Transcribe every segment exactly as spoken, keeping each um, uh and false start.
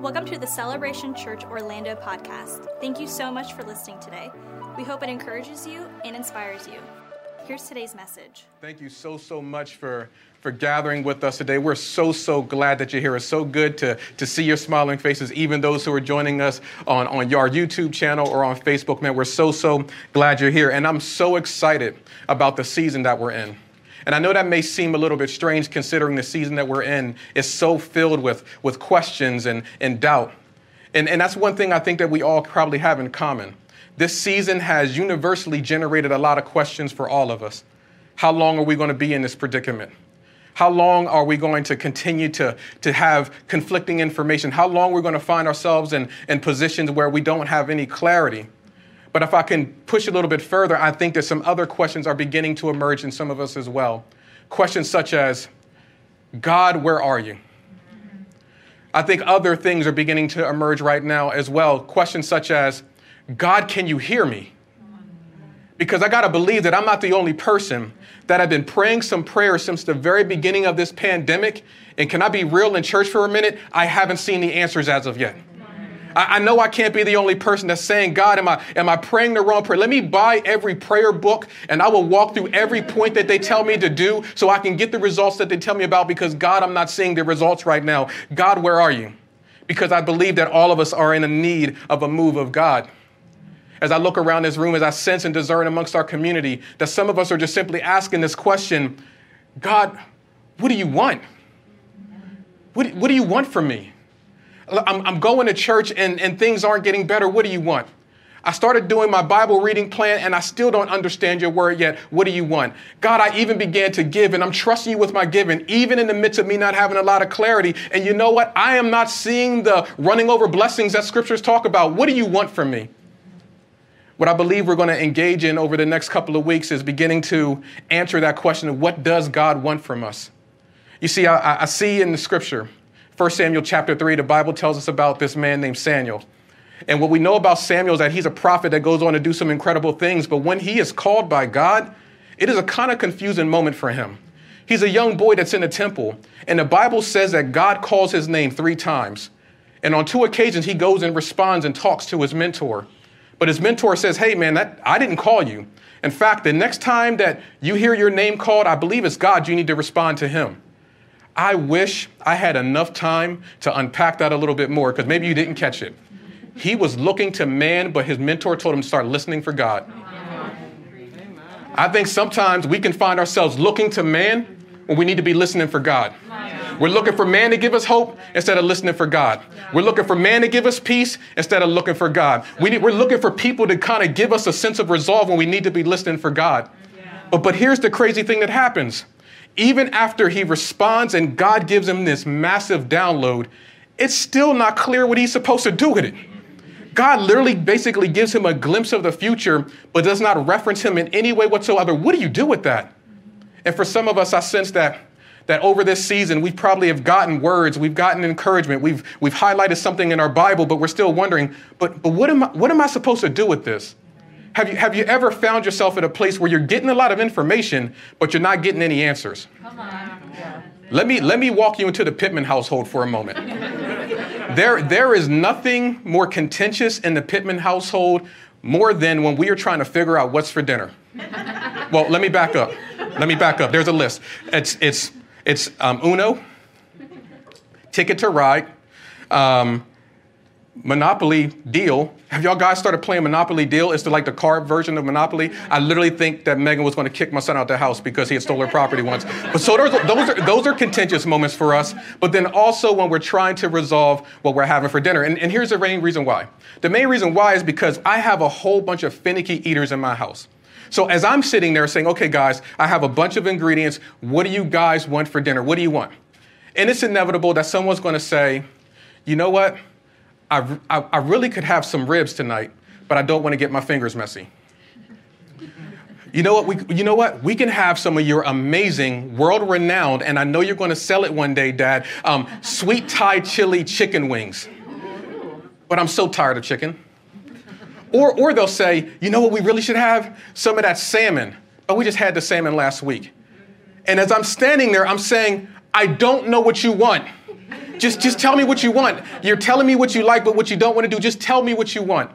Welcome to the Celebration Church Orlando podcast. Thank you so much for listening today. We hope it encourages you and inspires you. Here's today's message. Thank you so, so much for, for gathering with us today. We're so, so glad that you're here. It's so good to, to see your smiling faces, even those who are joining us on, on our YouTube channel or on Facebook. Man, we're so, so glad you're here. And I'm so excited about the season that we're in. And I know that may seem a little bit strange considering the season that we're in is so filled with, with questions and, and doubt. And, and that's one thing I think that we all probably have in common. This season has universally generated a lot of questions for all of us. How long are we going to be in this predicament? How long are we going to continue to, to have conflicting information? How long we're going to find ourselves in, in positions where we don't have any clarity? But if I can push a little bit further, I think that some other questions are beginning to emerge in some of us as well. Questions such as, God, where are you? I think other things are beginning to emerge right now as well. Questions such as, God, can you hear me? Because I got to believe that I'm not the only person that have been praying some prayers since the very beginning of this pandemic. And can I be real in church for a minute? I haven't seen the answers as of yet. I know I can't be the only person that's saying, God, am I am I praying the wrong prayer? Let me buy every prayer book and I will walk through every point that they tell me to do so I can get the results that they tell me about because, God, I'm not seeing the results right now. God, where are you? Because I believe that all of us are in a need of a move of God. As I look around this room, as I sense and discern amongst our community, that some of us are just simply asking this question, God, what do you want? What, what do you want from me? I'm, I'm going to church and, and things aren't getting better. What do you want? I started doing my Bible reading plan and I still don't understand your word yet. What do you want? God, I even began to give and I'm trusting you with my giving, even in the midst of me not having a lot of clarity. And you know what? I am not seeing the running over blessings that scriptures talk about. What do you want from me? What I believe we're going to engage in over the next couple of weeks is beginning to answer that question of what does God want from us? You see, I, I see in the scripture, First Samuel chapter three, the Bible tells us about this man named Samuel. And what we know about Samuel is that he's a prophet that goes on to do some incredible things. But when he is called by God, it is a kind of confusing moment for him. He's a young boy that's in the temple. And the Bible says that God calls his name three times. And on two occasions, he goes and responds and talks to his mentor. But his mentor says, hey, man, that I didn't call you. In fact, the next time that you hear your name called, I believe it's God, you need to respond to him. I wish I had enough time to unpack that a little bit more because maybe you didn't catch it. He was looking to man, but his mentor told him to start listening for God. Amen. I think sometimes we can find ourselves looking to man when we need to be listening for God. Amen. We're looking for man to give us hope instead of listening for God. We're looking for man to give us peace instead of looking for God. We need, we're looking for people to kind of give us a sense of resolve when we need to be listening for God. But, but here's the crazy thing that happens. Even after he responds and God gives him this massive download, it's still not clear what he's supposed to do with it. God literally basically gives him a glimpse of the future, but does not reference him in any way whatsoever. What do you do with that? And for some of us, I sense that that over this season, we probably have gotten words, we've gotten encouragement, we've we've highlighted something in our Bible, but we're still wondering, but but what am I, what am I supposed to do with this? Have you, have you ever found yourself at a place where you're getting a lot of information, but you're not getting any answers? Come on. Yeah. Let me, let me walk you into the Pittman household for a moment. there, there is nothing more contentious in the Pittman household more than when we are trying to figure out what's for dinner. Well, let me back up. Let me back up. There's a list. It's, it's, it's um, Uno, Ticket to Ride, um, Monopoly deal. Have y'all guys started playing Monopoly deal? It's the, like the card version of Monopoly. I literally think that Megan was going to kick my son out the house because he had stolen property once. But so those are, those are, those are contentious moments for us. But then also when we're trying to resolve what we're having for dinner. And, and here's the main reason why. The main reason why is because I have a whole bunch of finicky eaters in my house. So as I'm sitting there saying, okay, guys, I have a bunch of ingredients. What do you guys want for dinner? What do you want? And it's inevitable that someone's going to say, you know what? I, I, I really could have some ribs tonight, but I don't want to get my fingers messy. You know what? We, you know what? We can have some of your amazing, world-renowned, and I know you're going to sell it one day, Dad, um, sweet Thai chili chicken wings. But I'm so tired of chicken. Or, or they'll say, you know what we really should have? Some of that salmon. But we just had the salmon last week. And as I'm standing there, I'm saying, I don't know what you want. Just, just tell me what you want. You're telling me what you like, but what you don't want to do, just tell me what you want.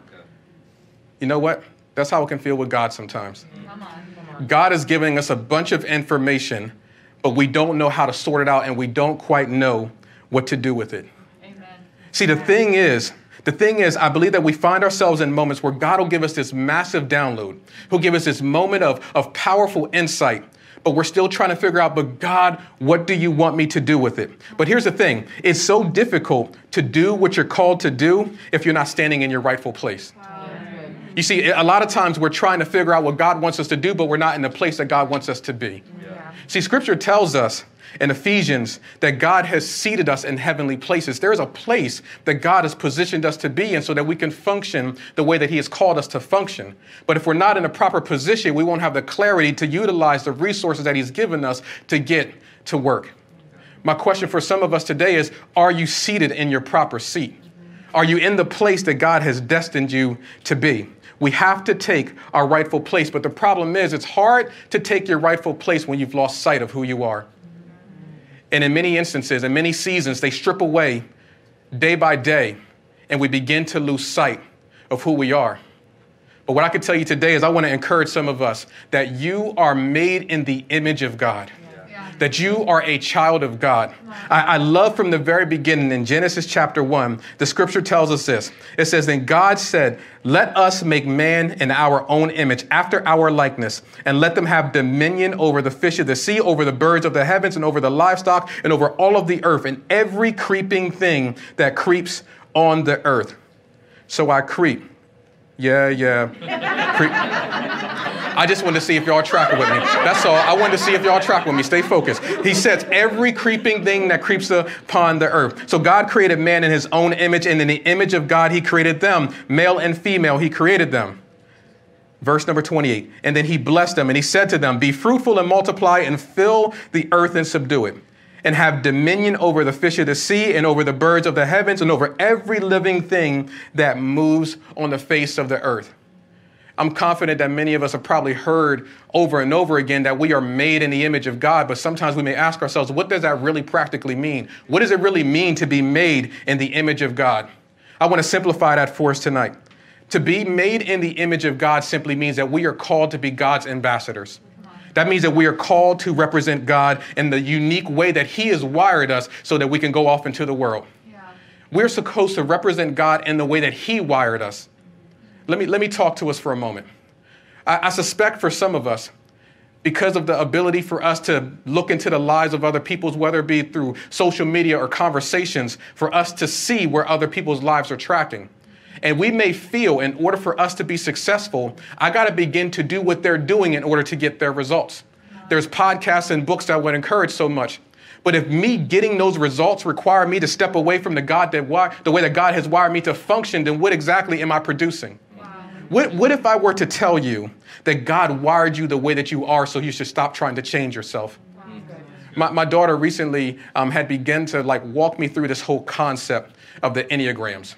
You know what? That's how it can feel with God sometimes. Come on, come on. God is giving us a bunch of information, but we don't know how to sort it out, and we don't quite know what to do with it. Amen. See, the thing is, the thing is, I believe that we find ourselves in moments where God will give us this massive download. He'll give us this moment of, of powerful insight, but we're still trying to figure out, but God, what do you want me to do with it? But here's the thing. It's so difficult to do what you're called to do if you're not standing in your rightful place. Wow. You see, a lot of times we're trying to figure out what God wants us to do, but we're not in the place that God wants us to be. Yeah. See, Scripture tells us in Ephesians that God has seated us in heavenly places. There is a place that God has positioned us to be in so that we can function the way that He has called us to function. But if we're not in a proper position, we won't have the clarity to utilize the resources that He's given us to get to work. My question for some of us today is, are you seated in your proper seat? Are you in the place that God has destined you to be? We have to take our rightful place. But the problem is, it's hard to take your rightful place when you've lost sight of who you are. And in many instances, in many seasons, they strip away day by day, and we begin to lose sight of who we are. But what I can tell you today is I want to encourage some of us that you are made in the image of God. That you are a child of God. I, I love from the very beginning in Genesis chapter one, the scripture tells us this. It says, then God said, let us make man in our own image, after our likeness, and let them have dominion over the fish of the sea, over the birds of the heavens, and over the livestock, and over all of the earth, and every creeping thing that creeps on the earth. So I creep. Yeah, yeah. Creep. I just wanted to see if y'all track with me. That's all. I wanted to see if y'all track with me. Stay focused. He says every creeping thing that creeps upon the earth. So God created man in his own image, and in the image of God, he created them. Male and female, he created them. Verse number twenty-eight. And then he blessed them, and he said to them, be fruitful and multiply and fill the earth and subdue it, and have dominion over the fish of the sea and over the birds of the heavens and over every living thing that moves on the face of the earth. I'm confident that many of us have probably heard over and over again that we are made in the image of God, but sometimes we may ask ourselves, what does that really practically mean? What does it really mean to be made in the image of God? I want to simplify that for us tonight. To be made in the image of God simply means that we are called to be God's ambassadors. That means that we are called to represent God in the unique way that He has wired us so that we can go off into the world. Yeah. We're supposed to represent God in the way that He wired us. Let me, let me talk to us for a moment. I, I suspect for some of us, because of the ability for us to look into the lives of other people's, whether it be through social media or conversations, for us to see where other people's lives are tracking. And we may feel in order for us to be successful, I got to begin to do what they're doing in order to get their results. There's podcasts and books that would encourage so much. But if me getting those results require me to step away from the God that wire, the way that God has wired me to function, then what exactly am I producing? What, what if I were to tell you that God wired you the way that you are, so you should stop trying to change yourself? My, my daughter recently um, had begun to like walk me through this whole concept of the Enneagrams.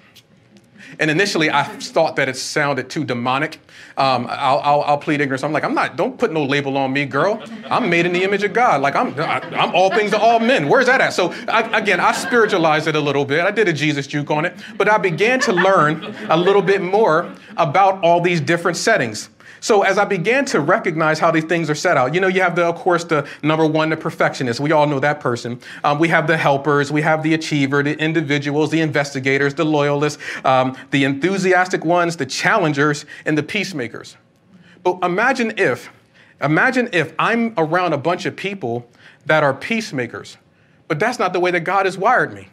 And initially, I thought that it sounded too demonic. Um, I'll, I'll, I'll plead ignorance. I'm like, I'm not, don't put no label on me, girl. I'm made in the image of God. Like, I'm I, I'm all things to all men. Where's that at? So, I, again, I spiritualized it a little bit. I did a Jesus juke on it. But I began to learn a little bit more about all these different settings. So as I began to recognize how these things are set out, you know, you have, the, of course, the number one, the perfectionist. We all know that person. Um, we have the helpers. We have the achiever, the individuals, the investigators, the loyalists, um, the enthusiastic ones, the challengers, and the peacemakers. But imagine if, imagine if I'm around a bunch of people that are peacemakers, but that's not the way that God has wired me.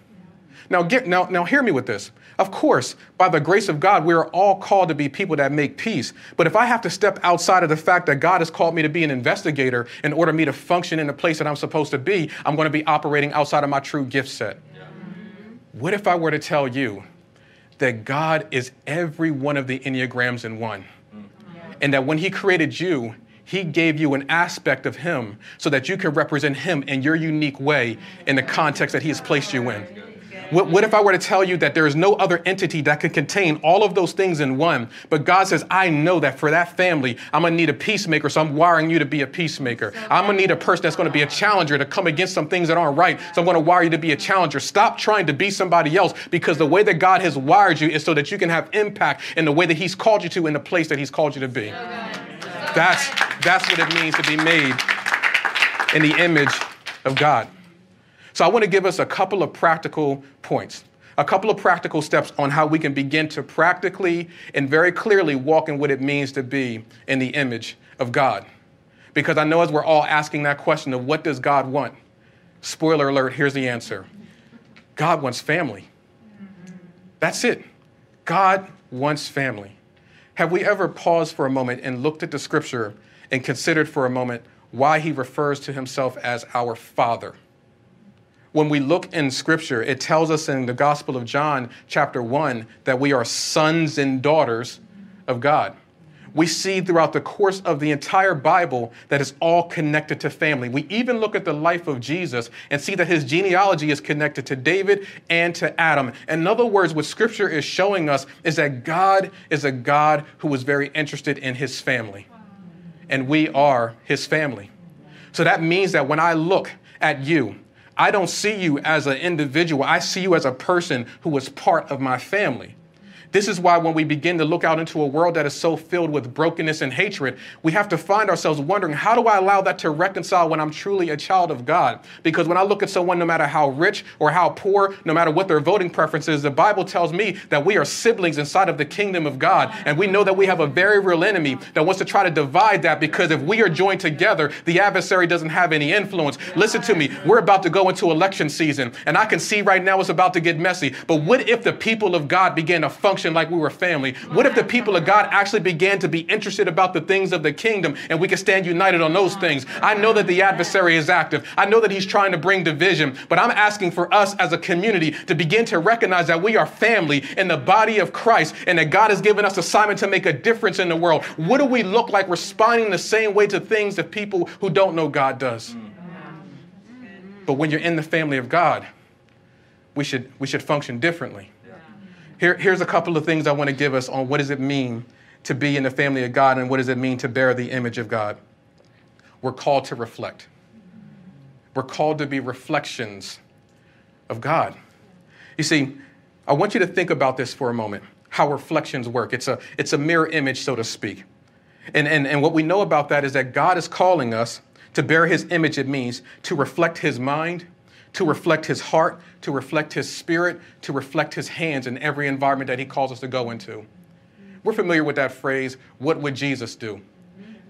Now, get, now, now hear me with this. Of course, by the grace of God, we are all called to be people that make peace. But if I have to step outside of the fact that God has called me to be an investigator in order for me to function in the place that I'm supposed to be, I'm going to be operating outside of my true gift set. Yeah. What if I were to tell you that God is every one of the Enneagrams in one? Yeah. And that when He created you, He gave you an aspect of Him so that you can represent Him in your unique way in the context that He has placed you in. What, what if I were to tell you that there is no other entity that could contain all of those things in one? But God says, I know that for that family, I'm going to need a peacemaker. So I'm wiring you to be a peacemaker. I'm going to need a person that's going to be a challenger to come against some things that aren't right. So I'm going to wire you to be a challenger. Stop trying to be somebody else, because the way that God has wired you is so that you can have impact in the way that he's called you to, in the place that he's called you to be. That's, that's what it means to be made in the image of God. So I want to give us a couple of practical points, a couple of practical steps on how we can begin to practically and very clearly walk in what it means to be in the image of God. Because I know as we're all asking that question of what does God want? Spoiler alert, here's the answer. God wants family. That's it. God wants family. Have we ever paused for a moment and looked at the scripture and considered for a moment why he refers to himself as our Father? When we look in scripture, it tells us in the Gospel of John, chapter one, that we are sons and daughters of God. We see throughout the course of the entire Bible that it's all connected to family. We even look at the life of Jesus and see that his genealogy is connected to David and to Adam. In other words, what scripture is showing us is that God is a God who is very interested in his family. And we are his family. So that means that when I look at you, I don't see you as an individual. I see you as a person who is part of my family. This is why when we begin to look out into a world that is so filled with brokenness and hatred, we have to find ourselves wondering, how do I allow that to reconcile when I'm truly a child of God? Because when I look at someone, no matter how rich or how poor, no matter what their voting preferences, the Bible tells me that we are siblings inside of the kingdom of God. And we know that we have a very real enemy that wants to try to divide that, because if we are joined together, the adversary doesn't have any influence. Listen to me. We're about to go into election season, and I can see right now it's about to get messy. But what if the people of God begin to function like we were family? What if the people of God actually began to be interested about the things of the kingdom, and we could stand united on those things? I know that the adversary is active. I know that he's trying to bring division, but I'm asking for us as a community to begin to recognize that we are family in the body of Christ, and that God has given us assignment to make a difference in the world. What do we look like responding the same way to things that people who don't know God does? But when you're in the family of God, we should, we should function differently. Here, here's a couple of things I want to give us on what does it mean to be in the family of God, and what does it mean to bear the image of God. We're called to reflect. We're called to be reflections of God. You see, I want you to think about this for a moment, how reflections work. It's a, it's a mirror image, so to speak. And, and, and what we know about that is that God is calling us to bear his image. It means to reflect his mind, to reflect his heart, to reflect his spirit, to reflect his hands in every environment that he calls us to go into. We're familiar with that phrase, what would Jesus do?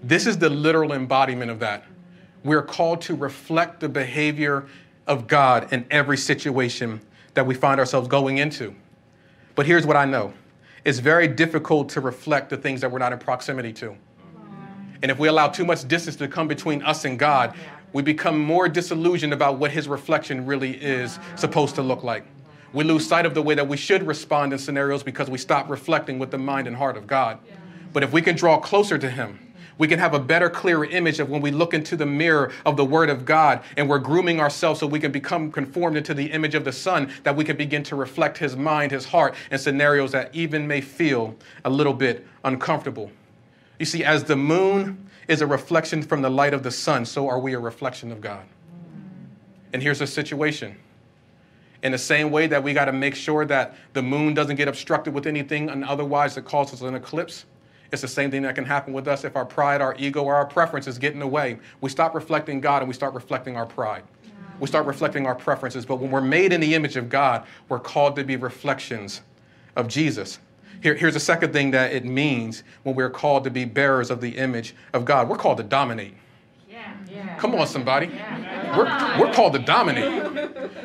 This is the literal embodiment of that. We're called to reflect the behavior of God in every situation that we find ourselves going into. But here's what I know. It's very difficult to reflect the things that we're not in proximity to. And if we allow too much distance to come between us and God, we become more disillusioned about what his reflection really is supposed to look like. We lose sight of the way that we should respond in scenarios because we stop reflecting with the mind and heart of God. But if we can draw closer to him, we can have a better, clearer image of when we look into the mirror of the word of God, and we're grooming ourselves so we can become conformed into the image of the Son, that we can begin to reflect his mind, his heart, in scenarios that even may feel a little bit uncomfortable. You see, as the moon is a reflection from the light of the sun, so are we a reflection of God. And here's the situation. In the same way that we got to make sure that the moon doesn't get obstructed with anything, and otherwise it causes an eclipse, it's the same thing that can happen with us if our pride, our ego, or our preferences get in the way. We stop reflecting God, and we start reflecting our pride. We start reflecting our preferences. But when we're made in the image of God, we're called to be reflections of Jesus. Here, here's the second thing that it means when we're called to be bearers of the image of God. We're called to dominate. Yeah. Yeah. Come on, somebody. Yeah. We're, we're called to dominate.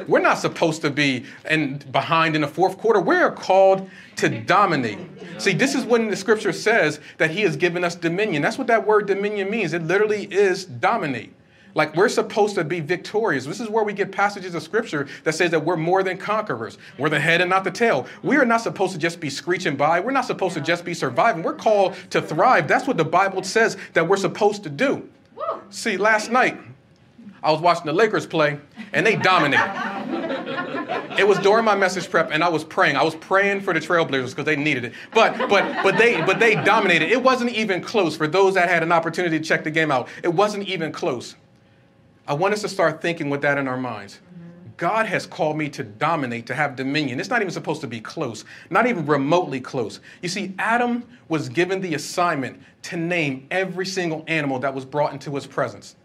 We're not supposed to be in, behind in the fourth quarter. We're called to dominate. See, this is when the scripture says that he has given us dominion. That's what that word dominion means. It literally is dominate. Like, we're supposed to be victorious. This is where we get passages of scripture that says that we're more than conquerors. We're the head and not the tail. We are not supposed to just be screeching by. We're not supposed to just be surviving. We're called to thrive. That's what the Bible says that we're supposed to do. Woo. See, last night I was watching the Lakers play, and they dominated. It was during my message prep, and I was praying. I was praying for the Trail Blazers because they needed it. But but but they but they dominated. It wasn't even close. For those that had an opportunity to check the game out, it wasn't even close. I want us to start thinking with that in our minds. God has called me to dominate, to have dominion. It's not even supposed to be close, not even remotely close. You see, Adam was given the assignment to name every single animal that was brought into his presence.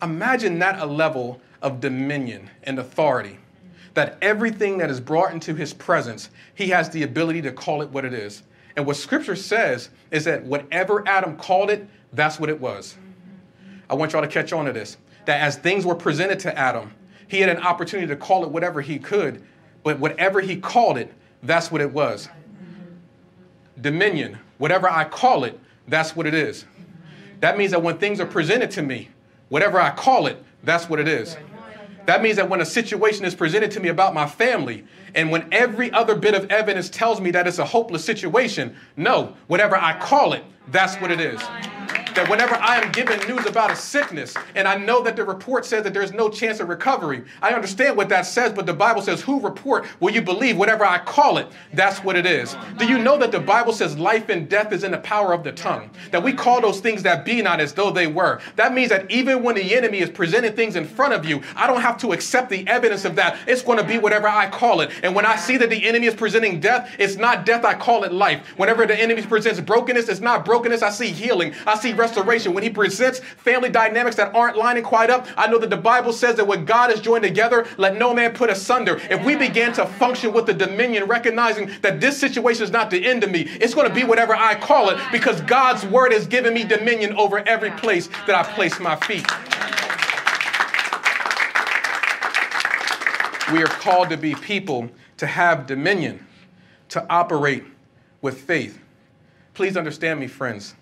Imagine that a level of dominion and authority, that everything that is brought into his presence, he has the ability to call it what it is. And what Scripture says is that whatever Adam called it, that's what it was. I want y'all to catch on to this, that as things were presented to Adam, he had an opportunity to call it whatever he could, but whatever he called it, that's what it was. Dominion, whatever I call it, that's what it is. That means that when things are presented to me, whatever I call it, that's what it is. That means that when a situation is presented to me about my family, and when every other bit of evidence tells me that it's a hopeless situation, no, whatever I call it, that's what it is. That whenever I am given news about a sickness and I know that the report says that there's no chance of recovery, I understand what that says, but the Bible says, who report will you believe? Whatever I call it, that's what it is. Do you know that the Bible says life and death is in the power of the tongue? That we call those things that be not as though they were. That means that even when the enemy is presenting things in front of you, I don't have to accept the evidence of that. It's going to be whatever I call it. And when I see that the enemy is presenting death, it's not death, I call it life. Whenever the enemy presents brokenness, it's not brokenness, I see healing. I see restoration. When he presents family dynamics that aren't lining quite up, I know that the Bible says that what God has joined together, let no man put asunder. If we began to function with the dominion, recognizing that this situation is not the end of me, it's going to be whatever I call it, because God's word has given me dominion over every place that I place my feet. We are called to be people to have dominion, to operate with faith. Please understand me, friends,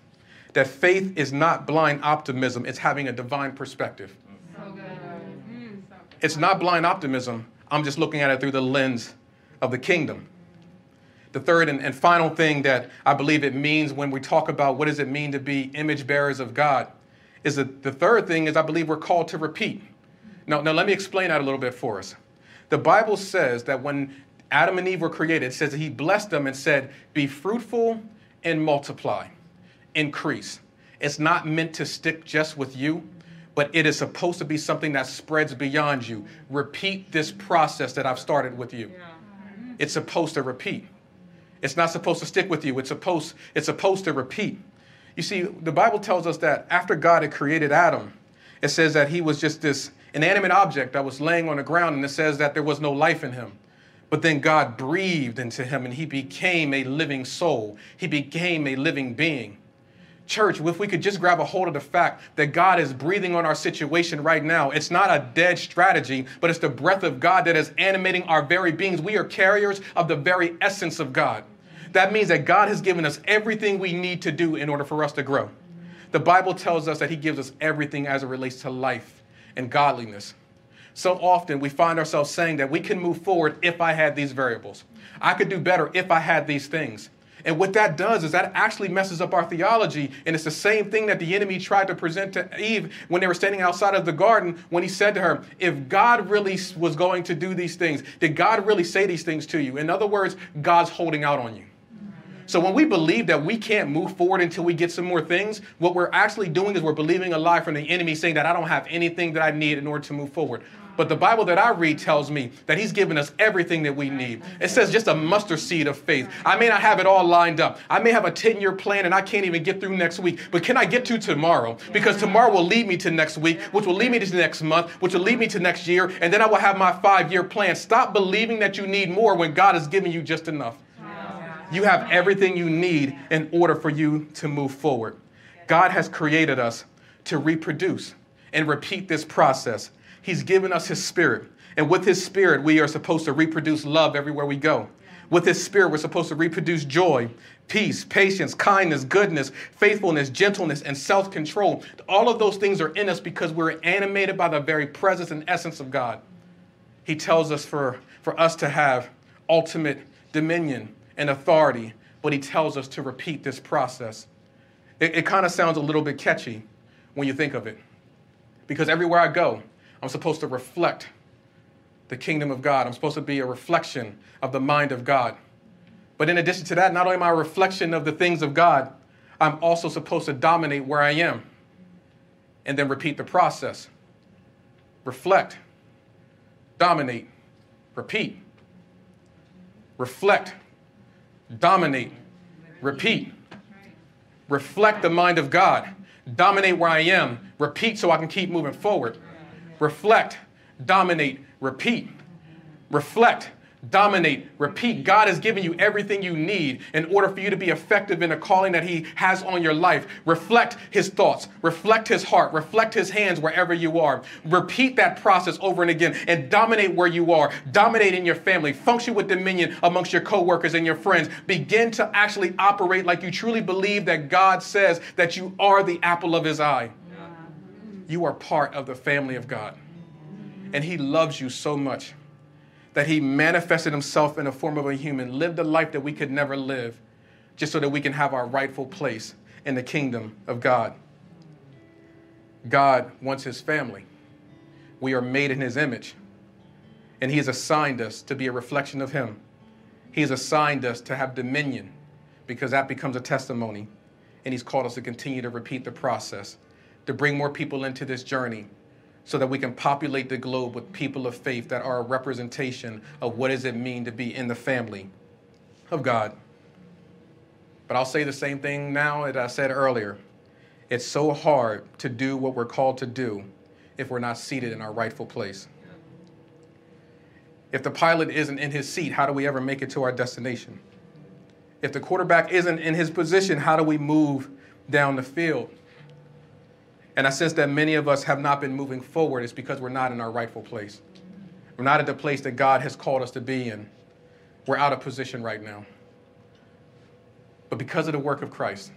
that faith is not blind optimism. It's having a divine perspective. So good. It's not blind optimism. I'm just looking at it through the lens of the kingdom. The third and, and final thing that I believe it means when we talk about what does it mean to be image bearers of God is that the third thing is I believe we're called to repeat. Now, now let me explain that a little bit for us. The Bible says that when Adam and Eve were created, it says that he blessed them and said, be fruitful and multiply. Increase. It's not meant to stick just with you, but it is supposed to be something that spreads beyond you. Repeat this process that I've started with you. Yeah. It's supposed to repeat. It's not supposed to stick with you. It's supposed, it's supposed to repeat. You see, the Bible tells us that after God had created Adam, it says that he was just this inanimate object that was laying on the ground, and it says that there was no life in him. But then God breathed into him, and he became a living soul. He became a living being. Church, if we could just grab a hold of the fact that God is breathing on our situation right now, it's not a dead strategy, but it's the breath of God that is animating our very beings. We are carriers of the very essence of God. That means that God has given us everything we need to do in order for us to grow. The Bible tells us that he gives us everything as it relates to life and godliness. So often we find ourselves saying that we can move forward if I had these variables. I could do better if I had these things. And what that does is that actually messes up our theology. And it's the same thing that the enemy tried to present to Eve when they were standing outside of the garden when he said to her, if God really was going to do these things, did God really say these things to you? In other words, God's holding out on you. So when we believe that we can't move forward until we get some more things, what we're actually doing is we're believing a lie from the enemy saying that I don't have anything that I need in order to move forward. But the Bible that I read tells me that he's given us everything that we need. It says just a mustard seed of faith. I may not have it all lined up. I may have a ten-year plan and I can't even get through next week. But can I get to tomorrow? Because tomorrow will lead me to next week, which will lead me to next month, which will lead me to next year. And then I will have my five-year plan. Stop believing that you need more when God has given you just enough. You have everything you need in order for you to move forward. God has created us to reproduce and repeat this process. He's given us his spirit. And with his spirit, we are supposed to reproduce love everywhere we go. With his spirit, we're supposed to reproduce joy, peace, patience, kindness, goodness, faithfulness, gentleness, and self-control. All of those things are in us because we're animated by the very presence and essence of God. He tells us for, for us to have ultimate dominion and authority, but he tells us to repeat this process. It, it kind of sounds a little bit catchy when you think of it, because everywhere I go, I'm supposed to reflect the kingdom of God. I'm supposed to be a reflection of the mind of God. But in addition to that, not only am I a reflection of the things of God, I'm also supposed to dominate where I am and then repeat the process. Reflect, dominate, repeat. Reflect, dominate, repeat. Reflect the mind of God. Dominate where I am. Repeat so I can keep moving forward. Reflect, dominate, repeat. Reflect, dominate, repeat. God has given you everything you need in order for you to be effective in the calling that he has on your life. Reflect his thoughts, reflect his heart, reflect his hands wherever you are. Repeat that process over and again and dominate where you are. Dominate in your family. Function with dominion amongst your coworkers and your friends. Begin to actually operate like you truly believe that God says that you are the apple of his eye. You are part of the family of God. And he loves you so much that he manifested himself in the form of a human, lived a life that we could never live, just so that we can have our rightful place in the kingdom of God. God wants his family. We are made in his image, and he has assigned us to be a reflection of him. He has assigned us to have dominion, because that becomes a testimony, and he's called us to continue to repeat the process, to bring more people into this journey, so that we can populate the globe with people of faith that are a representation of what does it mean to be in the family of God. But I'll say the same thing now that I said earlier. It's so hard to do what we're called to do if we're not seated in our rightful place. If the pilot isn't in his seat, how do we ever make it to our destination? If the quarterback isn't in his position, how do we move down the field? And I sense that many of us have not been moving forward. It's because we're not in our rightful place. We're not at the place that God has called us to be in. We're out of position right now. But because of the work of Christ,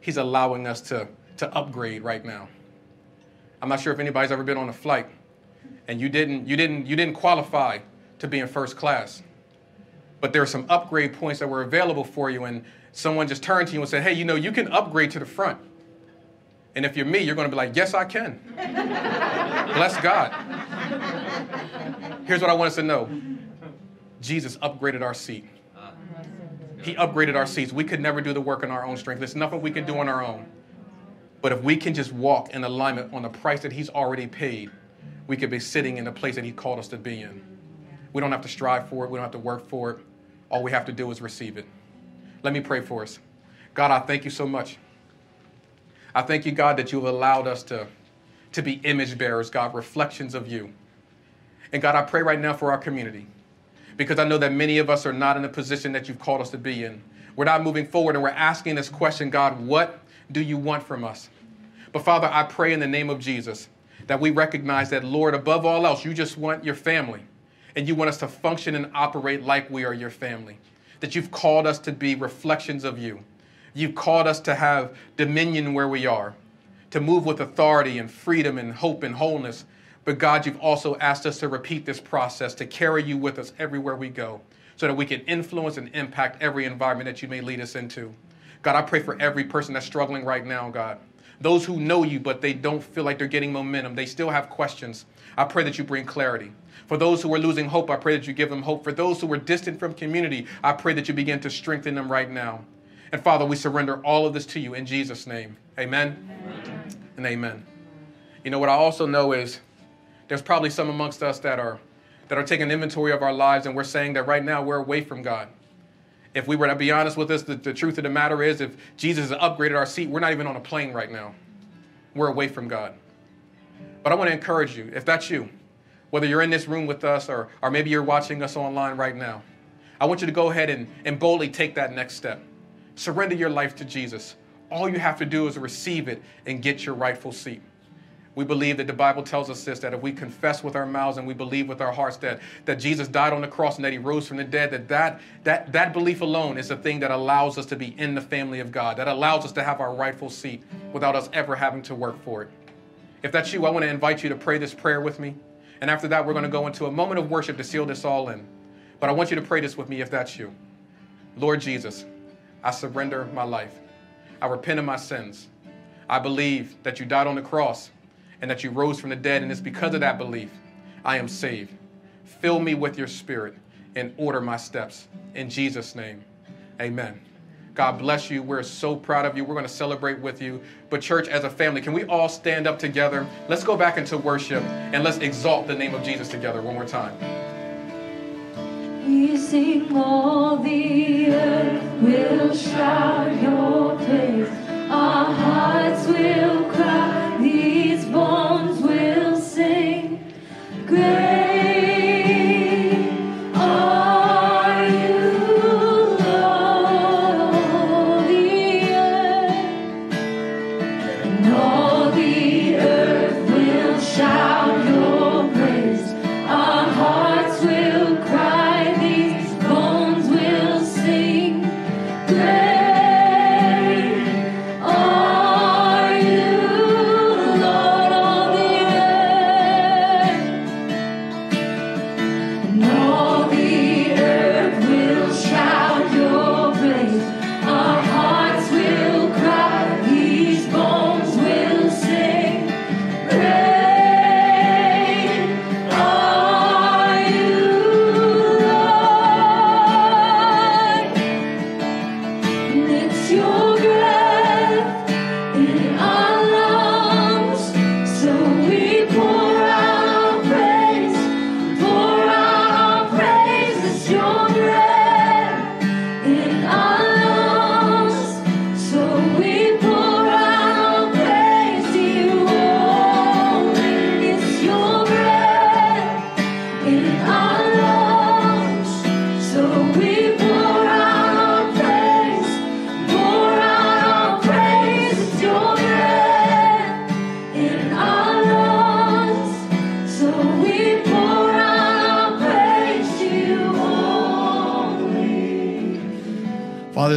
he's allowing us to, to upgrade right now. I'm not sure if anybody's ever been on a flight and you didn't, you didn't, you didn't qualify to be in first class. But there are some upgrade points that were available for you, and someone just turned to you and said, hey, you know, you can upgrade to the front. And if you're me, you're going to be like, yes, I can. Bless God. Here's what I want us to know. Jesus upgraded our seat. He upgraded our seats. We could never do the work in our own strength. There's nothing we can do on our own. But if we can just walk in alignment on the price that he's already paid, we could be sitting in the place that he called us to be in. We don't have to strive for it. We don't have to work for it. All we have to do is receive it. Let me pray for us. God, I thank you so much. I thank you, God, that you have allowed us to, to be image bearers, God, reflections of you. And God, I pray right now for our community, because I know that many of us are not in the position that you've called us to be in. We're not moving forward, and we're asking this question, God, what do you want from us? But Father, I pray in the name of Jesus that we recognize that, Lord, above all else, you just want your family, and you want us to function and operate like we are your family, that you've called us to be reflections of you. You've called us to have dominion where we are, to move with authority and freedom and hope and wholeness. But God, you've also asked us to repeat this process, to carry you with us everywhere we go, so that we can influence and impact every environment that you may lead us into. God, I pray for every person that's struggling right now, God. Those who know you, but they don't feel like they're getting momentum. They still have questions. I pray that you bring clarity. For those who are losing hope, I pray that you give them hope. For those who are distant from community, I pray that you begin to strengthen them right now. And Father, we surrender all of this to you in Jesus' name. Amen, amen. And amen. You know, what I also know is there's probably some amongst us that are that are taking inventory of our lives, and we're saying that right now we're away from God. If we were to be honest with us, the, the truth of the matter is if Jesus has upgraded our seat, we're not even on a plane right now. We're away from God. But I want to encourage you, if that's you, whether you're in this room with us or, or maybe you're watching us online right now, I want you to go ahead and, and boldly take that next step. Surrender your life to Jesus. All you have to do is receive it and get your rightful seat. We believe that the Bible tells us this, that if we confess with our mouths and we believe with our hearts that, that Jesus died on the cross and that he rose from the dead, that that, that that belief alone is the thing that allows us to be in the family of God, that allows us to have our rightful seat without us ever having to work for it. If that's you, I want to invite you to pray this prayer with me. And after that, we're going to go into a moment of worship to seal this all in. But I want you to pray this with me if that's you. Lord Jesus, I surrender my life. I repent of my sins. I believe that you died on the cross and that you rose from the dead, and it's because of that belief I am saved. Fill me with your spirit and order my steps. In Jesus' name, amen. God bless you. We're so proud of you. We're going to celebrate with you. But church, as a family, can we all stand up together? Let's go back into worship and let's exalt the name of Jesus together one more time. We sing, all the earth will shout your praise. Our hearts will cry. These bones will sing. Great.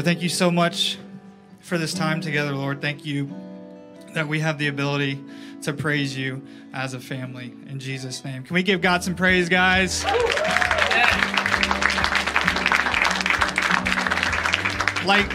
Thank you so much for this time together, Lord. Thank you that we have the ability to praise you as a family. In Jesus' name. Can we give God some praise, guys? Like,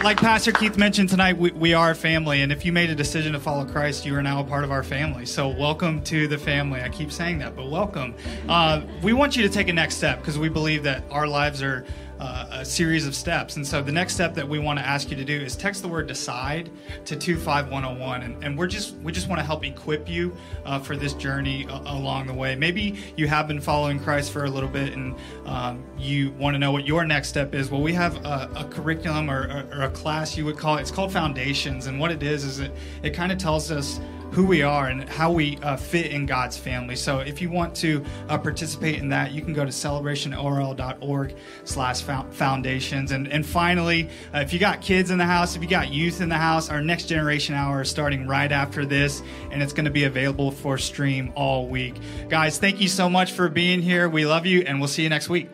like Pastor Keith mentioned tonight, we, we are a family. And if you made a decision to follow Christ, you are now a part of our family. So welcome to the family. I keep saying that, but welcome. Uh, we want you to take a next step because we believe that our lives are Uh, a series of steps. And so the next step that we want to ask you to do is text the word decide to two five one oh one. And, and we're just, we just want to help equip you uh, for this journey a- along the way. Maybe you have been following Christ for a little bit and um, you want to know what your next step is. Well, we have a, a curriculum or, or, or a class you would call it. It's called Foundations. And what it is, is it, it kind of tells us who we are and how we uh, fit in God's family. So if you want to uh, participate in that, you can go to celebration O R L dot org slash foundations. And, and finally, uh, if you got kids in the house, if you got youth in the house, our Next Generation Hour is starting right after this, and it's going to be available for stream all week. Guys, thank you so much for being here. We love you, and we'll see you next week.